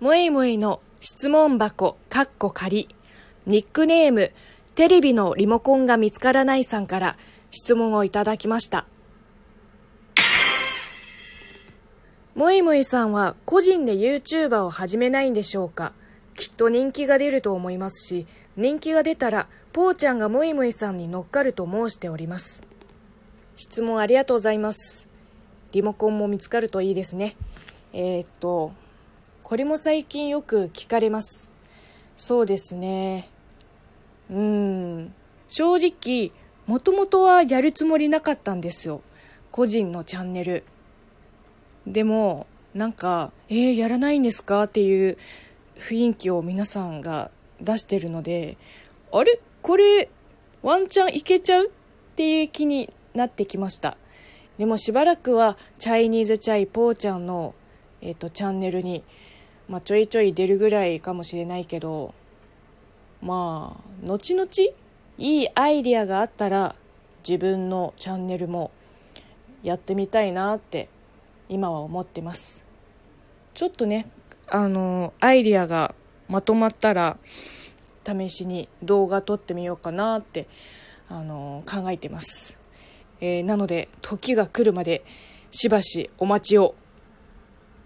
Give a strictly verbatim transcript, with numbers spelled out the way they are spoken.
もえもえの質問箱かっこ仮、ニックネームテレビのリモコンが見つからないさんから質問をいただきました。もえもえさんは個人で YouTuber を始めないんでしょうか。きっと人気が出ると思いますし、人気が出たらぽーちゃんがもえもえさんに乗っかると申しております。質問ありがとうございます。リモコンも見つかるといいですね。えー、っとこれも最近よく聞かれます。そうですね、うーん、正直もともとはやるつもりなかったんですよ、個人のチャンネルでも。なんかえー、やらないんですかっていう雰囲気を皆さんが出してるので、あれこれワンチャンいけちゃうっていう気になってきました。でもしばらくはチャイニーズチャイぽーちゃんの、えーと、チャンネルに、まあ、ちょいちょい出るぐらいかもしれないけど、まあ後々いいアイディアがあったら自分のチャンネルもやってみたいなって今は思ってます。ちょっとね、あのアイディアがまとまったら試しに動画撮ってみようかなって、あの考えてます。えー、なので時が来るまでしばしお待ちを。